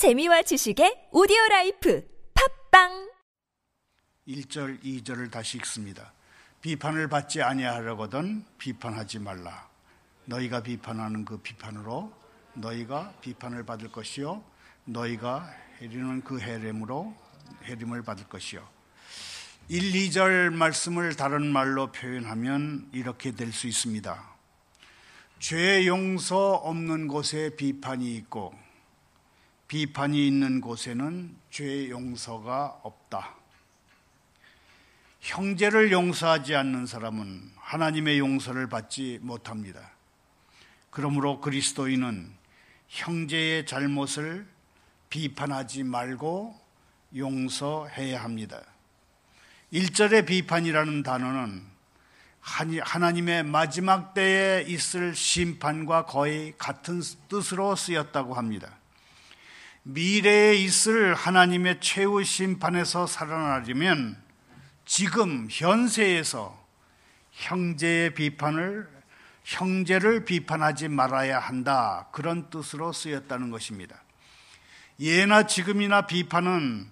재미와 지식의 오디오라이프 팟빵 1절 2절을 다시 읽습니다. 비판을 받지 아니하려거든 비판하지 말라. 너희가 비판하는 그 비판으로 너희가 비판을 받을 것이요 너희가 해리는 그 해림으로 해림을 받을 것이요. 1, 2절 말씀을 다른 말로 표현하면 이렇게 될 수 있습니다. 죄 용서 없는 곳에 비판이 있고 비판이 있는 곳에는 죄 용서가 없다. 형제를 용서하지 않는 사람은 하나님의 용서를 받지 못합니다. 그러므로 그리스도인은 형제의 잘못을 비판하지 말고 용서해야 합니다. 1절의 비판이라는 단어는 하나님의 마지막 때에 있을 심판과 거의 같은 뜻으로 쓰였다고 합니다. 미래에 있을 하나님의 최후 심판에서 살아나려면 지금 현세에서 형제를 비판하지 말아야 한다. 그런 뜻으로 쓰였다는 것입니다. 예나 지금이나 비판은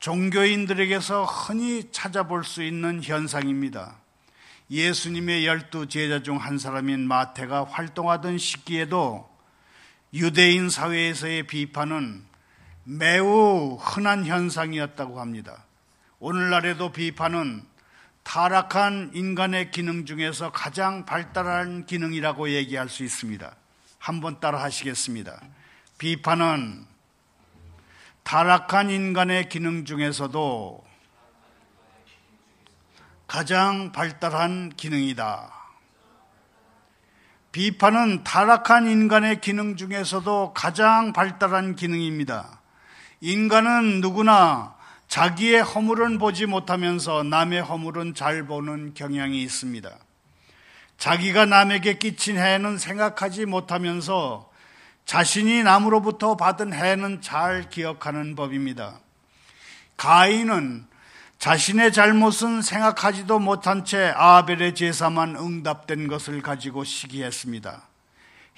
종교인들에게서 흔히 찾아볼 수 있는 현상입니다. 예수님의 12 제자 중 한 사람인 마태가 활동하던 시기에도 유대인 사회에서의 비판은 매우 흔한 현상이었다고 합니다. 오늘날에도 비판은 타락한 인간의 기능 중에서 가장 발달한 기능이라고 얘기할 수 있습니다. 한번 따라 하시겠습니다. 비판은 타락한 인간의 기능 중에서도 가장 발달한 기능이다. 비판은 타락한 인간의 기능 중에서도 가장 발달한 기능입니다. 인간은 누구나 자기의 허물은 보지 못하면서 남의 허물은 잘 보는 경향이 있습니다. 자기가 남에게 끼친 해는 생각하지 못하면서 자신이 남으로부터 받은 해는 잘 기억하는 법입니다. 가인은 자신의 잘못은 생각하지도 못한 채 아벨의 제사만 응답된 것을 가지고 시기했습니다.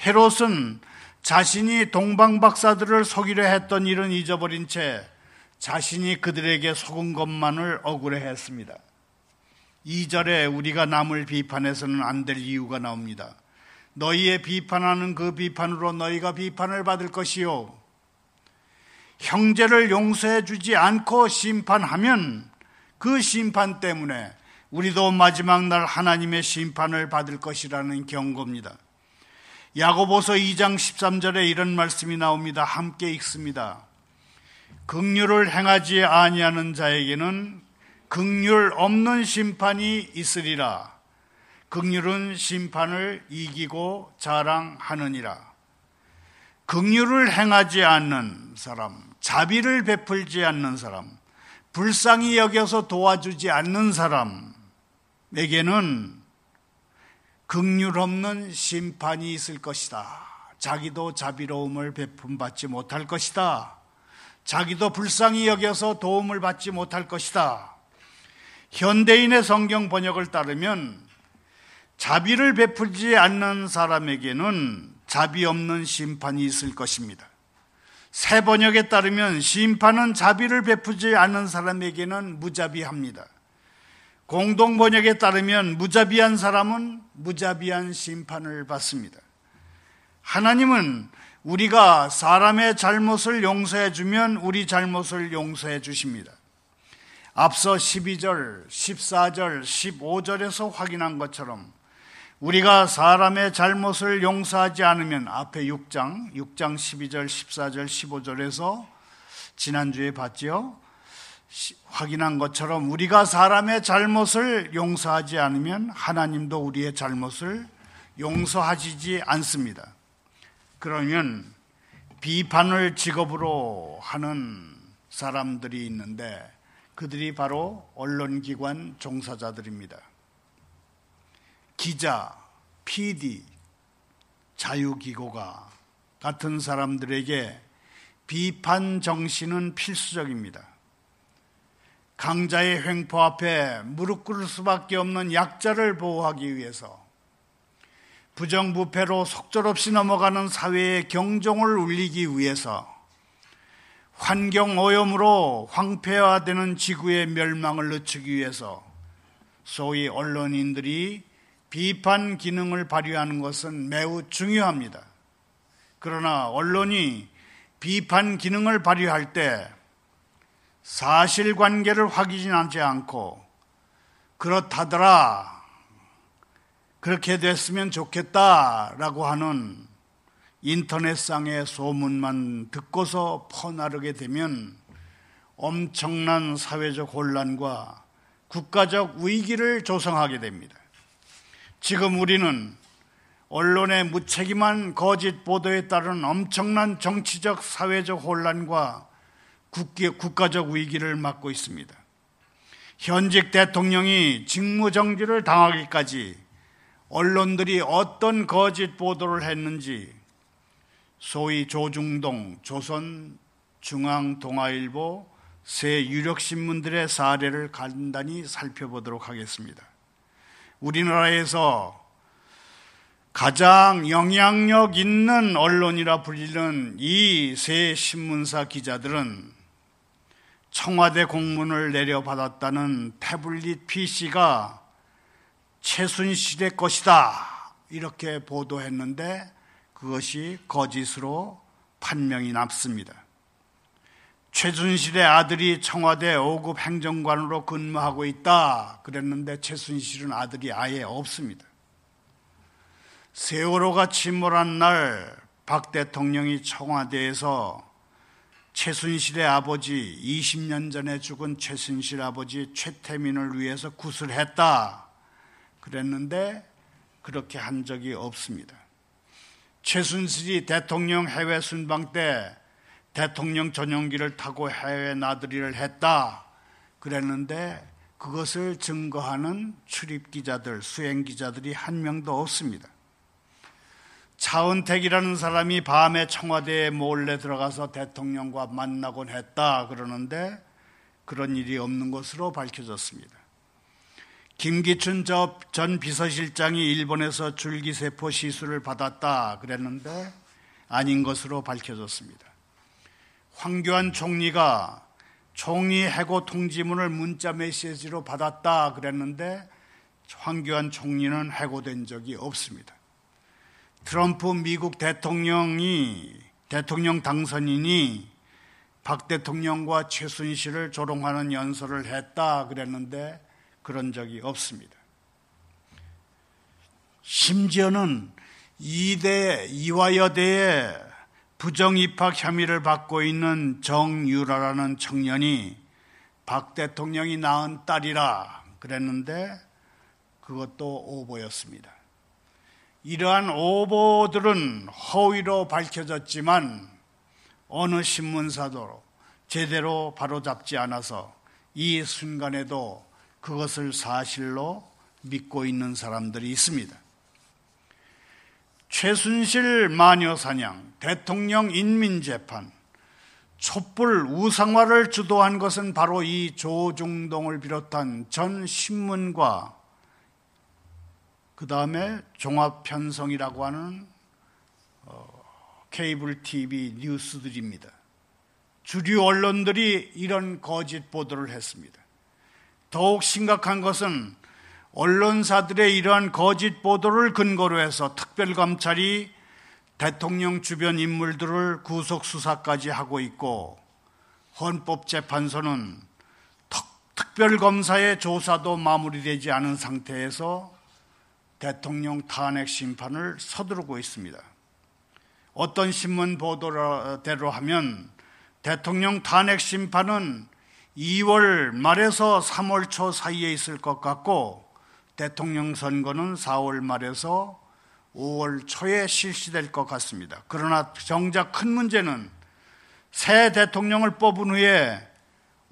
헤롯은 자신이 동방박사들을 속이려 했던 일은 잊어버린 채 자신이 그들에게 속은 것만을 억울해했습니다. 2절에 우리가 남을 비판해서는 안 될 이유가 나옵니다. 너희의 비판하는 그 비판으로 너희가 비판을 받을 것이요. 형제를 용서해 주지 않고 심판하면 그 심판 때문에 우리도 마지막 날 하나님의 심판을 받을 것이라는 경고입니다. 야고보서 2장 13절에 이런 말씀이 나옵니다. 함께 읽습니다. 긍휼을 행하지 아니하는 자에게는 긍휼 없는 심판이 있으리라. 긍휼은 심판을 이기고 자랑하느니라. 긍휼을 행하지 않는 사람, 자비를 베풀지 않는 사람, 불쌍히 여겨서 도와주지 않는 사람에게는 긍휼 없는 심판이 있을 것이다. 자기도 자비로움을 베품받지 못할 것이다. 자기도 불쌍히 여겨서 도움을 받지 못할 것이다. 현대인의 성경 번역을 따르면 자비를 베풀지 않는 사람에게는 자비 없는 심판이 있을 것입니다. 새 번역에 따르면 심판은 자비를 베푸지 않는 사람에게는 무자비합니다. 공동 번역에 따르면 무자비한 사람은 무자비한 심판을 받습니다. 하나님은 우리가 사람의 잘못을 용서해 주면 우리 잘못을 용서해 주십니다. 앞서 12절, 14절, 15절에서 확인한 것처럼 우리가 사람의 잘못을 용서하지 않으면 앞에 6장 12절, 14절, 15절에서 지난주에 봤지요. 확인한 것처럼 우리가 사람의 잘못을 용서하지 않으면 하나님도 우리의 잘못을 용서하시지 않습니다. 그러면 비판을 직업으로 하는 사람들이 있는데 그들이 바로 언론기관 종사자들입니다. 기자, PD, 자유기고가 같은 사람들에게 비판 정신은 필수적입니다. 강자의 횡포 앞에 무릎 꿇을 수밖에 없는 약자를 보호하기 위해서 부정부패로 속절없이 넘어가는 사회의 경종을 울리기 위해서 환경오염으로 황폐화되는 지구의 멸망을 늦추기 위해서 소위 언론인들이 비판 기능을 발휘하는 것은 매우 중요합니다. 그러나 언론이 비판 기능을 발휘할 때 사실관계를 확인하지 않고 그렇다더라, 그렇게 됐으면 좋겠다라고 하는 인터넷상의 소문만 듣고서 퍼나르게 되면 엄청난 사회적 혼란과 국가적 위기를 조성하게 됩니다. 지금 우리는 언론의 무책임한 거짓 보도에 따른 엄청난 정치적, 사회적 혼란과 국가적 위기를 맞고 있습니다. 현직 대통령이 직무정지를 당하기까지 언론들이 어떤 거짓 보도를 했는지 소위 조중동, 조선, 중앙, 동아일보 세 유력 신문들의 사례를 간단히 살펴보도록 하겠습니다. 우리나라에서 가장 영향력 있는 언론이라 불리는 이 세 신문사 기자들은 청와대 공문을 내려받았다는 태블릿 PC가 최순실의 것이다 이렇게 보도했는데 그것이 거짓으로 판명이 났습니다. 최순실의 아들이 청와대 5급 행정관으로 근무하고 있다 그랬는데 최순실은 아들이 아예 없습니다. 세월호가 침몰한 날 박 대통령이 청와대에서 최순실의 아버지, 20년 전에 죽은 최순실 아버지 최태민을 위해서 구슬했다 그랬는데 그렇게 한 적이 없습니다. 최순실이 대통령 해외 순방 때 대통령 전용기를 타고 해외 나들이를 했다 그랬는데 그것을 증거하는 출입기자들, 수행기자들이 한 명도 없습니다. 차은택이라는 사람이 밤에 청와대에 몰래 들어가서 대통령과 만나곤 했다 그러는데 그런 일이 없는 것으로 밝혀졌습니다. 김기춘 전 비서실장이 일본에서 줄기세포 시술을 받았다 그랬는데 아닌 것으로 밝혀졌습니다. 황교안 총리가 총리 해고 통지문을 문자 메시지로 받았다 그랬는데 황교안 총리는 해고된 적이 없습니다. 트럼프 미국 대통령 당선인이 박 대통령과 최순실을 조롱하는 연설을 했다 그랬는데 그런 적이 없습니다. 심지어는 이화여대에 부정 입학 혐의를 받고 있는 정유라라는 청년이 박 대통령이 낳은 딸이라 그랬는데 그것도 오보였습니다. 이러한 오보들은 허위로 밝혀졌지만 어느 신문사도 제대로 바로잡지 않아서 이 순간에도 그것을 사실로 믿고 있는 사람들이 있습니다. 최순실 마녀사냥, 대통령 인민재판, 촛불 우상화를 주도한 것은 바로 이 조중동을 비롯한 전 신문과 그 다음에 종합편성이라고 하는 케이블 TV 뉴스들입니다. 주류 언론들이 이런 거짓 보도를 했습니다. 더욱 심각한 것은 언론사들의 이러한 거짓 보도를 근거로 해서 특별검찰이 대통령 주변 인물들을 구속수사까지 하고 있고 헌법재판소는 특별검사의 조사도 마무리되지 않은 상태에서 대통령 탄핵 심판을 서두르고 있습니다. 어떤 신문 보도대로 하면 대통령 탄핵 심판은 2월 말에서 3월 초 사이에 있을 것 같고 대통령 선거는 4월 말에서 5월 초에 실시될 것 같습니다. 그러나 정작 큰 문제는 새 대통령을 뽑은 후에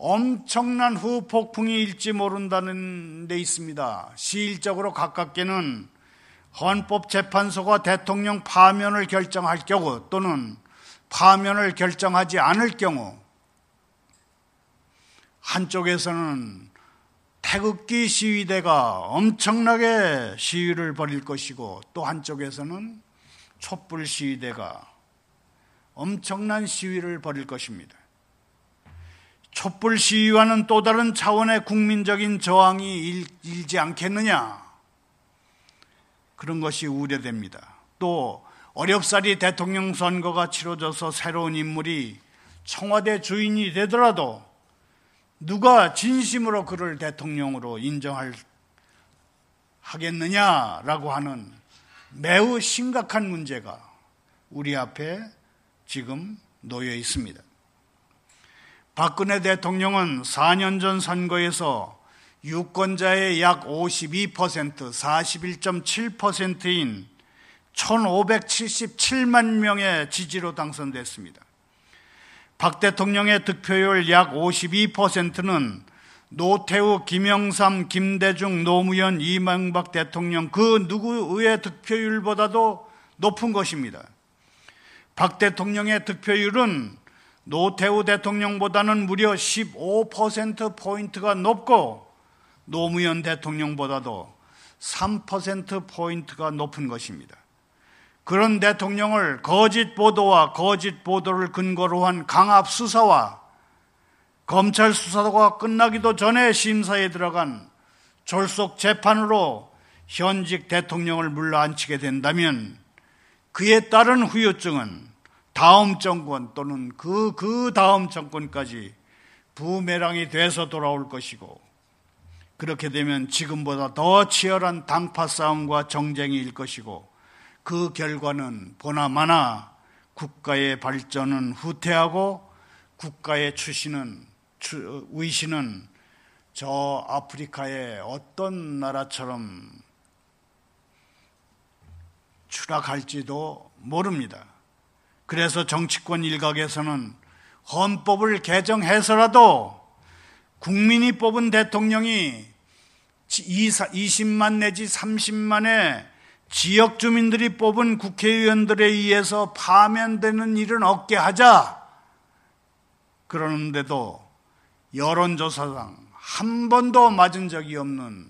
엄청난 후폭풍이 일지 모른다는 데 있습니다. 시일적으로 가깝게는 헌법재판소가 대통령 파면을 결정할 경우 또는 파면을 결정하지 않을 경우 한쪽에서는 태극기 시위대가 엄청나게 시위를 벌일 것이고 또 한쪽에서는 촛불 시위대가 엄청난 시위를 벌일 것입니다. 촛불 시위와는 또 다른 차원의 국민적인 저항이 일지 않겠느냐, 그런 것이 우려됩니다. 또 어렵사리 대통령 선거가 치러져서 새로운 인물이 청와대 주인이 되더라도 누가 진심으로 그를 대통령으로 인정하겠느냐라고 하는 매우 심각한 문제가 우리 앞에 지금 놓여 있습니다. 박근혜 대통령은 4년 전 선거에서 유권자의 약 52%, 41.7%인 1,577만 명의 지지로 당선됐습니다. 박 대통령의 득표율 약 52%는 노태우, 김영삼, 김대중, 노무현, 이명박 대통령 그 누구의 득표율보다도 높은 것입니다. 박 대통령의 득표율은 노태우 대통령보다는 무려 15%포인트가 높고 노무현 대통령보다도 3%포인트가 높은 것입니다. 그런 대통령을 거짓 보도와 거짓 보도를 근거로 한 강압 수사와 검찰 수사가 끝나기도 전에 심사에 들어간 졸속 재판으로 현직 대통령을 물러앉히게 된다면 그에 따른 후유증은 다음 정권 또는 그 다음 정권까지 부메랑이 돼서 돌아올 것이고, 그렇게 되면 지금보다 더 치열한 당파 싸움과 정쟁이 일 것이고, 그 결과는 보나마나 국가의 발전은 후퇴하고 국가의 위신은 저 아프리카의 어떤 나라처럼 추락할지도 모릅니다. 그래서 정치권 일각에서는 헌법을 개정해서라도 국민이 뽑은 대통령이 20만 내지 30만의 지역 주민들이 뽑은 국회의원들에 의해서 파면되는 일은 없게 하자, 그러는데도 여론조사상 한 번도 맞은 적이 없는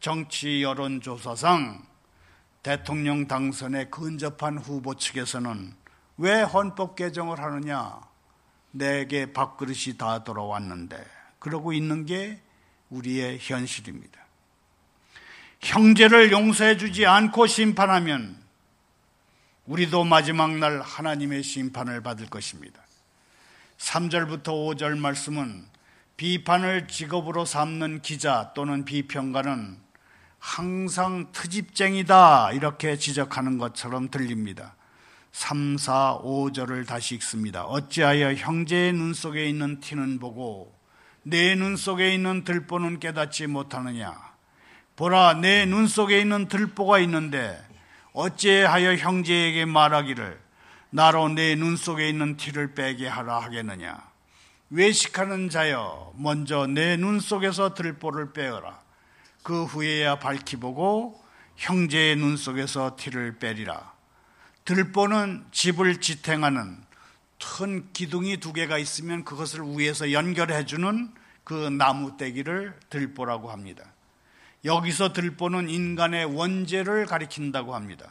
정치 여론조사상 대통령 당선에 근접한 후보 측에서는 왜 헌법 개정을 하느냐, 내게 밥그릇이 다 돌아왔는데, 그러고 있는 게 우리의 현실입니다. 형제를 용서해 주지 않고 심판하면 우리도 마지막 날 하나님의 심판을 받을 것입니다. 3절부터 5절 말씀은 비판을 직업으로 삼는 기자 또는 비평가는 항상 트집쟁이다 이렇게 지적하는 것처럼 들립니다. 3, 4, 5절을 다시 읽습니다. 어찌하여 형제의 눈 속에 있는 티는 보고 내 눈 속에 있는 들보는 깨닫지 못하느냐. 보라, 내 눈 속에 있는 들보가 있는데 어찌하여 형제에게 말하기를 나로 내 눈 속에 있는 티를 빼게 하라 하겠느냐. 외식하는 자여, 먼저 내 눈 속에서 들보를 빼어라. 그 후에야 밝히 보고 형제의 눈 속에서 티를 빼리라. 들보는 집을 지탱하는 큰 기둥이 두 개가 있으면 그것을 위에서 연결해주는 그 나무떼기를 들보라고 합니다. 여기서 들보는 인간의 원죄를 가리킨다고 합니다.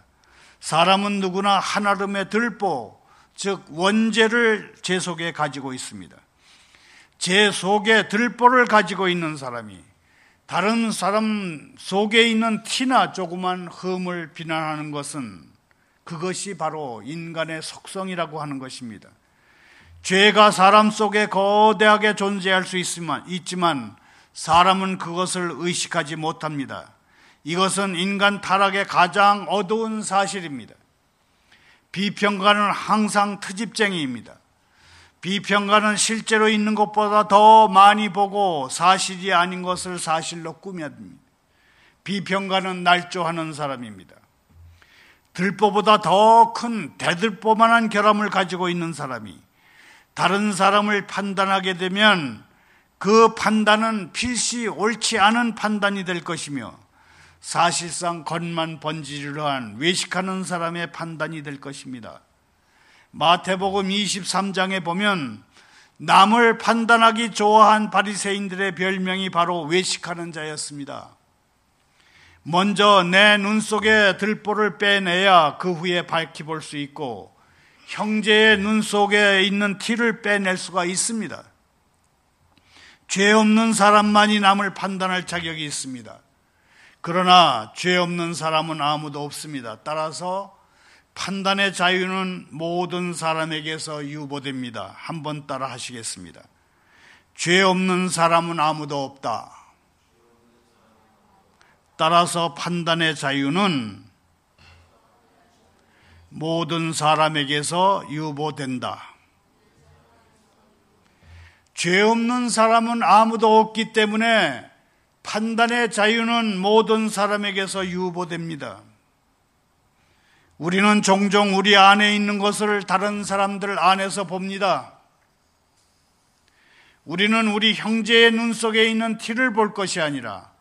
사람은 누구나 한 아름의 들보, 즉 원죄를 제 속에 가지고 있습니다. 제 속에 들보를 가지고 있는 사람이 다른 사람 속에 있는 티나 조그만 흠을 비난하는 것은, 그것이 바로 인간의 속성이라고 하는 것입니다. 죄가 사람 속에 거대하게 존재할 수 있지만 사람은 그것을 의식하지 못합니다. 이것은 인간 타락의 가장 어두운 사실입니다. 비평가는 항상 트집쟁이입니다. 비평가는 실제로 있는 것보다 더 많이 보고 사실이 아닌 것을 사실로 꾸며듭니다. 비평가는 날조하는 사람입니다. 들보보다 더 큰 대들보만한 결함을 가지고 있는 사람이 다른 사람을 판단하게 되면 그 판단은 필시 옳지 않은 판단이 될 것이며 사실상 겉만 번지르르 한 외식하는 사람의 판단이 될 것입니다. 마태복음 23장에 보면 남을 판단하기 좋아한 바리새인들의 별명이 바로 외식하는 자였습니다. 먼저 내 눈 속에 들보를 빼내야 그 후에 밝히 볼 수 있고 형제의 눈 속에 있는 티를 빼낼 수가 있습니다. 죄 없는 사람만이 남을 판단할 자격이 있습니다. 그러나 죄 없는 사람은 아무도 없습니다. 따라서 판단의 자유는 모든 사람에게서 유보됩니다. 한번 따라 하시겠습니다. 죄 없는 사람은 아무도 없다. 따라서 판단의 자유는 모든 사람에게서 유보된다. 죄 없는 사람은 아무도 없기 때문에 판단의 자유는 모든 사람에게서 유보됩니다. 우리는 종종 우리 안에 있는 것을 다른 사람들 안에서 봅니다. 우리는 우리 형제의 눈 속에 있는 티를 볼 것이 아니라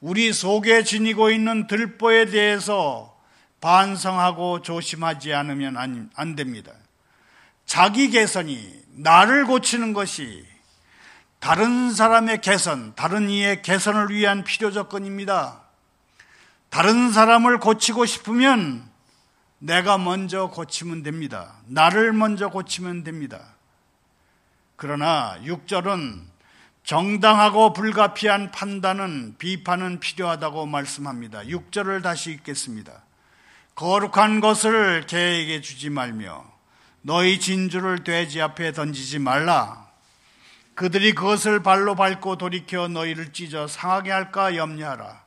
우리 속에 지니고 있는 들보에 대해서 반성하고 조심하지 않으면 안 됩니다. 자기 개선이 나를 고치는 것이 다른 사람의 개선, 다른 이의 개선을 위한 필요 조건입니다. 다른 사람을 고치고 싶으면 내가 먼저 고치면 됩니다. 나를 먼저 고치면 됩니다. 그러나 6절은 정당하고 불가피한 판단은 비판은 필요하다고 말씀합니다. 6절을 다시 읽겠습니다. 거룩한 것을 개에게 주지 말며 너희 진주를 돼지 앞에 던지지 말라. 그들이 그것을 발로 밟고 돌이켜 너희를 찢어 상하게 할까 염려하라.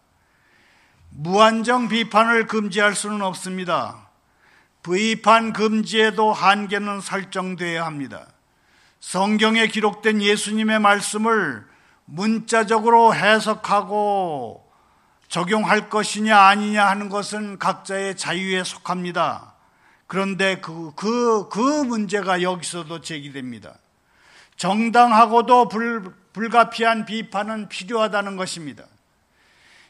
무한정 비판을 금지할 수는 없습니다. 비판 금지에도 한계는 설정되어야 합니다. 성경에 기록된 예수님의 말씀을 문자적으로 해석하고 적용할 것이냐 아니냐 하는 것은 각자의 자유에 속합니다. 그런데 그 문제가 여기서도 제기됩니다. 정당하고도 불가피한 비판은 필요하다는 것입니다.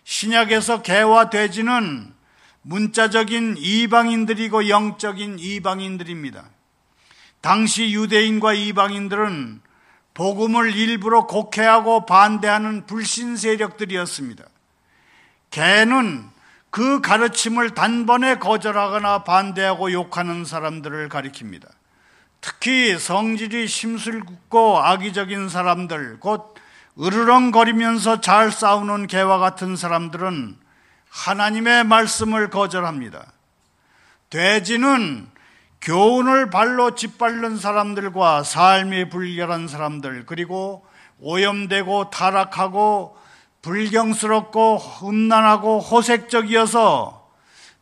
신약에서 개와 돼지는 문자적인 이방인들이고 영적인 이방인들입니다. 당시 유대인과 이방인들은 복음을 일부러 곡해하고 반대하는 불신 세력들이었습니다. 개는 그 가르침을 단번에 거절하거나 반대하고 욕하는 사람들을 가리킵니다. 특히 성질이 심술궂고 악의적인 사람들, 곧 으르렁거리면서 잘 싸우는 개와 같은 사람들은 하나님의 말씀을 거절합니다. 돼지는 교훈을 발로 짓밟는 사람들과 삶이 불결한 사람들, 그리고 오염되고 타락하고 불경스럽고 음란하고 호색적이어서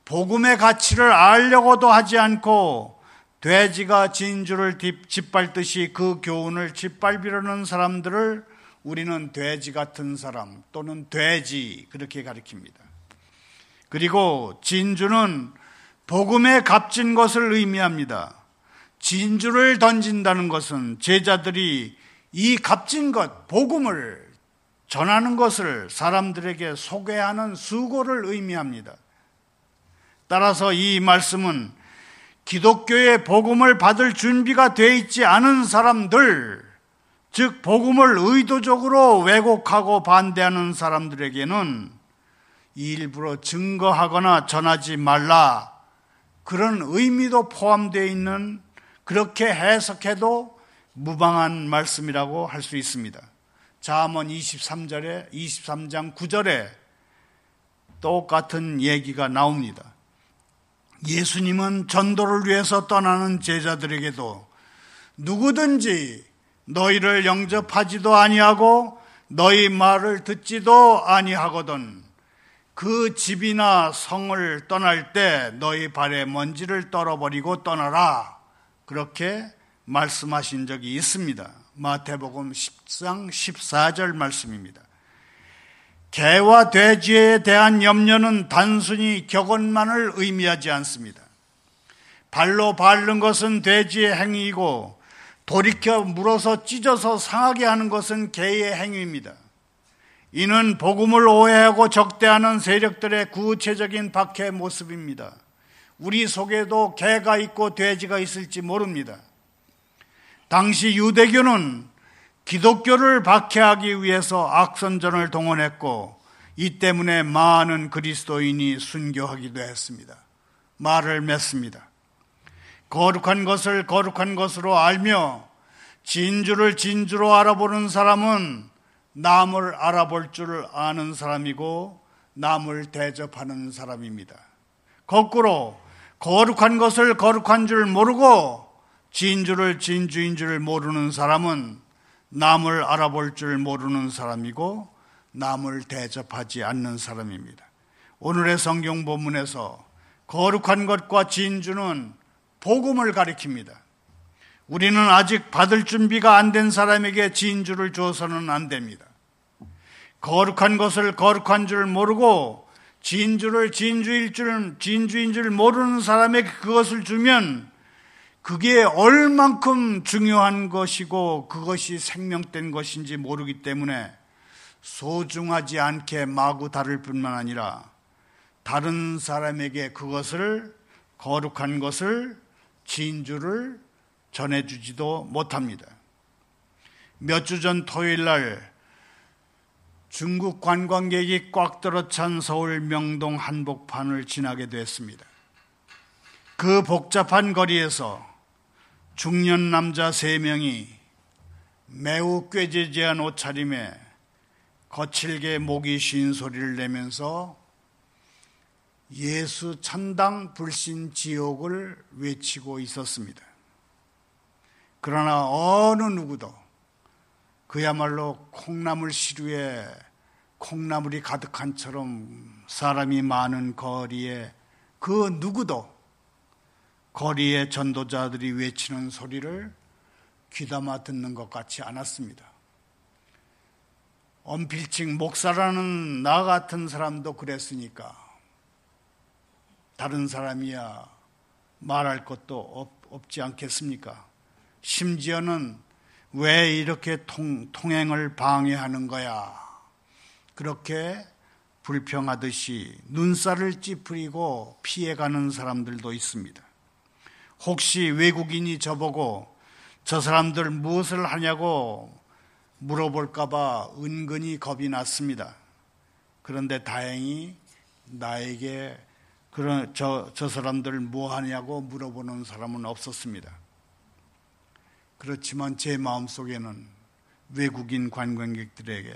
복음의 가치를 알려고도 하지 않고 돼지가 진주를 짓밟듯이 그 교훈을 짓밟으려는 사람들을 우리는 돼지 같은 사람 또는 돼지 그렇게 가리킵니다. 그리고 진주는 복음에 값진 것을 의미합니다. 진주를 던진다는 것은 제자들이 이 값진 것, 복음을 전하는 것을 사람들에게 소개하는 수고를 의미합니다. 따라서 이 말씀은 기독교의 복음을 받을 준비가 되어 있지 않은 사람들, 즉 복음을 의도적으로 왜곡하고 반대하는 사람들에게는 일부러 증거하거나 전하지 말라 그런 의미도 포함되어 있는, 그렇게 해석해도 무방한 말씀이라고 할 수 있습니다. 잠언 23장 9절에 똑같은 얘기가 나옵니다. 예수님은 전도를 위해서 떠나는 제자들에게도 누구든지 너희를 영접하지도 아니하고 너희 말을 듣지도 아니하거든 그 집이나 성을 떠날 때 너희 발에 먼지를 떨어버리고 떠나라 그렇게 말씀하신 적이 있습니다. 마태복음 10장 14절 말씀입니다. 개와 돼지에 대한 염려는 단순히 격언만을 의미하지 않습니다. 발로 밟는 것은 돼지의 행위이고 돌이켜 물어서 찢어서 상하게 하는 것은 개의 행위입니다. 이는 복음을 오해하고 적대하는 세력들의 구체적인 박해 모습입니다. 우리 속에도 개가 있고 돼지가 있을지 모릅니다. 당시 유대교는 기독교를 박해하기 위해서 악선전을 동원했고 이 때문에 많은 그리스도인이 순교하기도 했습니다. 말을 맺습니다. 거룩한 것을 거룩한 것으로 알며 진주를 진주로 알아보는 사람은 남을 알아볼 줄 아는 사람이고 남을 대접하는 사람입니다. 거꾸로 거룩한 것을 거룩한 줄 모르고 진주를 진주인 줄 모르는 사람은 남을 알아볼 줄 모르는 사람이고 남을 대접하지 않는 사람입니다. 오늘의 성경 본문에서 거룩한 것과 진주는 복음을 가리킵니다. 우리는 아직 받을 준비가 안 된 사람에게 진주를 줘서는 안 됩니다. 거룩한 것을 거룩한 줄 모르고 진주를 진주인 줄 모르는 사람에게 그것을 주면 그게 얼만큼 중요한 것이고 그것이 생명된 것인지 모르기 때문에 소중하지 않게 마구 다룰 뿐만 아니라 다른 사람에게 그것을, 거룩한 것을, 진주를 전해주지도 못합니다. 몇 주 전 토요일 날 중국 관광객이 꽉 들어찬 서울 명동 한복판을 지나게 됐습니다. 그 복잡한 거리에서 중년 남자 3명이 매우 꾀지지한 옷차림에 거칠게 목이 쉰 소리를 내면서 예수 천당 불신 지옥을 외치고 있었습니다. 그러나 어느 누구도 그야말로 콩나물 시루에 콩나물이 가득한 처럼 사람이 많은 거리에 그 누구도 거리의 전도자들이 외치는 소리를 귀담아 듣는 것 같지 않았습니다. 언필칭 목사라는 나 같은 사람도 그랬으니까 다른 사람이야 말할 것도 없지 않겠습니까? 심지어는 왜 이렇게 통행을 방해하는 거야? 그렇게 불평하듯이 눈살을 찌푸리고 피해가는 사람들도 있습니다. 혹시 외국인이 저보고 저 사람들 무엇을 하냐고 물어볼까봐 은근히 겁이 났습니다. 그런데 다행히 나에게 저 사람들 뭐 하냐고 물어보는 사람은 없었습니다. 그렇지만 제 마음속에는 외국인 관광객들에게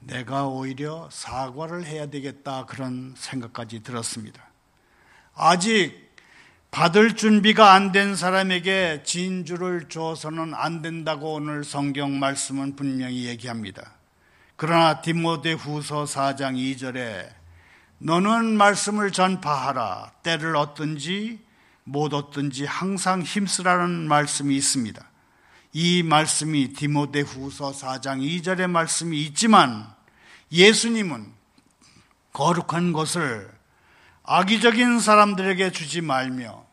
내가 오히려 사과를 해야 되겠다 그런 생각까지 들었습니다. 아직 받을 준비가 안 된 사람에게 진주를 줘서는 안 된다고 오늘 성경 말씀은 분명히 얘기합니다. 그러나 디모데 후서 4장 2절에 너는 말씀을 전파하라. 때를 얻든지 못 얻든지 항상 힘쓰라는 말씀이 있습니다. 이 말씀이 디모데 후서 4장 2절의 말씀이 있지만 예수님은 거룩한 것을 악의적인 사람들에게 주지 말며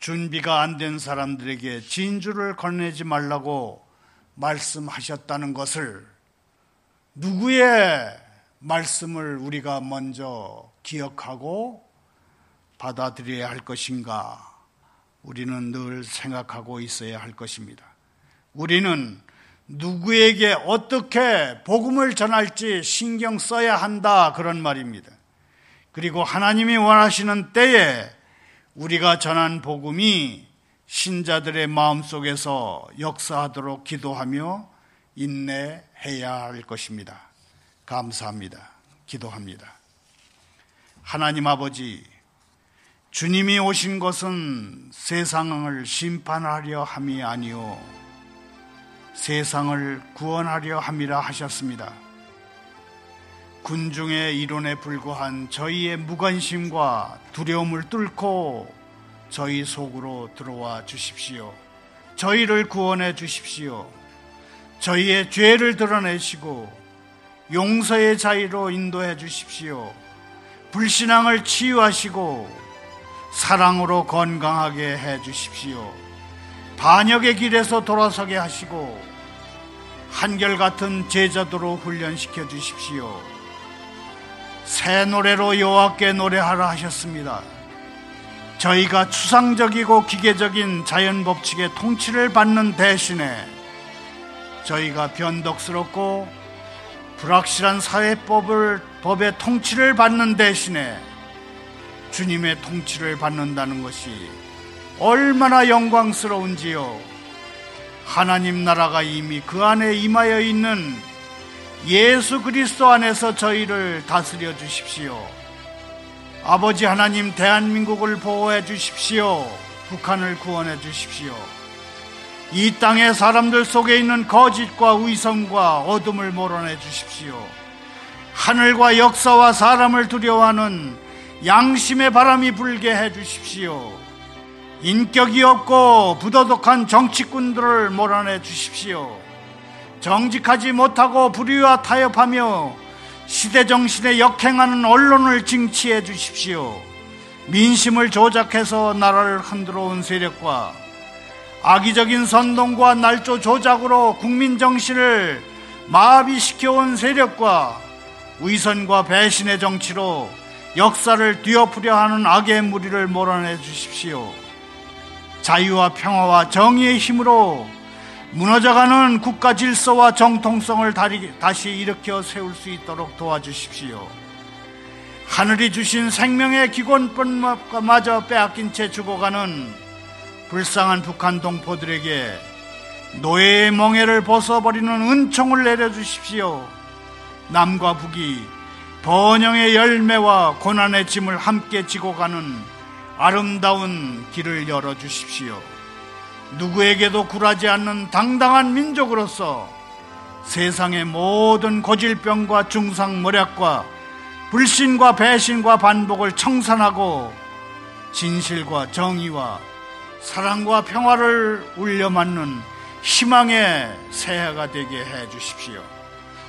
준비가 안 된 사람들에게 진주를 건네지 말라고 말씀하셨다는 것을 누구의 말씀을 우리가 먼저 기억하고 받아들여야 할 것인가 우리는 늘 생각하고 있어야 할 것입니다. 우리는 누구에게 어떻게 복음을 전할지 신경 써야 한다 그런 말입니다. 그리고 하나님이 원하시는 때에 우리가 전한 복음이 신자들의 마음속에서 역사하도록 기도하며 인내해야 할 것입니다. 감사합니다. 기도합니다. 하나님 아버지, 주님이 오신 것은 세상을 심판하려 함이 아니오 세상을 구원하려 함이라 하셨습니다. 군중의 이론에 불과한 저희의 무관심과 두려움을 뚫고 저희 속으로 들어와 주십시오. 저희를 구원해 주십시오. 저희의 죄를 드러내시고 용서의 자유로 인도해 주십시오. 불신앙을 치유하시고 사랑으로 건강하게 해 주십시오. 반역의 길에서 돌아서게 하시고 한결같은 제자도로 훈련시켜 주십시오. 새 노래로 여호와께 노래하라 하셨습니다. 저희가 추상적이고 기계적인 자연 법칙의 통치를 받는 대신에 저희가 변덕스럽고 불확실한 법의 통치를 받는 대신에 주님의 통치를 받는다는 것이 얼마나 영광스러운지요. 하나님 나라가 이미 그 안에 임하여 있는 예수 그리스도 안에서 저희를 다스려 주십시오. 아버지 하나님, 대한민국을 보호해 주십시오. 북한을 구원해 주십시오. 이 땅의 사람들 속에 있는 거짓과 위선과 어둠을 몰아내 주십시오. 하늘과 역사와 사람을 두려워하는 양심의 바람이 불게 해 주십시오. 인격이 없고 부도덕한 정치꾼들을 몰아내 주십시오. 정직하지 못하고 불의와 타협하며 시대정신에 역행하는 언론을 징치해 주십시오. 민심을 조작해서 나라를 흔들어 온 세력과 악의적인 선동과 날조 조작으로 국민정신을 마비시켜 온 세력과 위선과 배신의 정치로 역사를 뒤엎으려 하는 악의 무리를 몰아내 주십시오. 자유와 평화와 정의의 힘으로 무너져가는 국가 질서와 정통성을 다시 일으켜 세울 수 있도록 도와주십시오. 하늘이 주신 생명의 기권권마저 빼앗긴 채 죽어가는 불쌍한 북한 동포들에게 노예의 멍에를 벗어버리는 은총을 내려주십시오. 남과 북이 번영의 열매와 고난의 짐을 함께 지고 가는 아름다운 길을 열어주십시오. 누구에게도 굴하지 않는 당당한 민족으로서 세상의 모든 고질병과 중상모략과 불신과 배신과 반복을 청산하고 진실과 정의와 사랑과 평화를 울려맞는 희망의 새해가 되게 해 주십시오.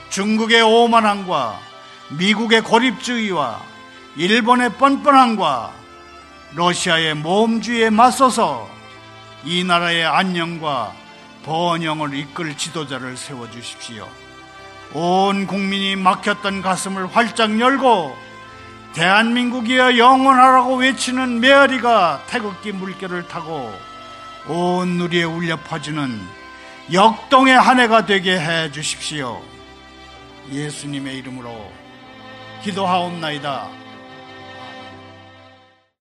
중국의 오만함과 미국의 고립주의와 일본의 뻔뻔함과 러시아의 모험주의에 맞서서 이 나라의 안녕과 번영을 이끌 지도자를 세워주십시오. 온 국민이 막혔던 가슴을 활짝 열고 대한민국이여 영원하라고 외치는 메아리가 태극기 물결을 타고 온 누리에 울려 퍼지는 역동의 한 해가 되게 해 주십시오. 예수님의 이름으로 기도하옵나이다.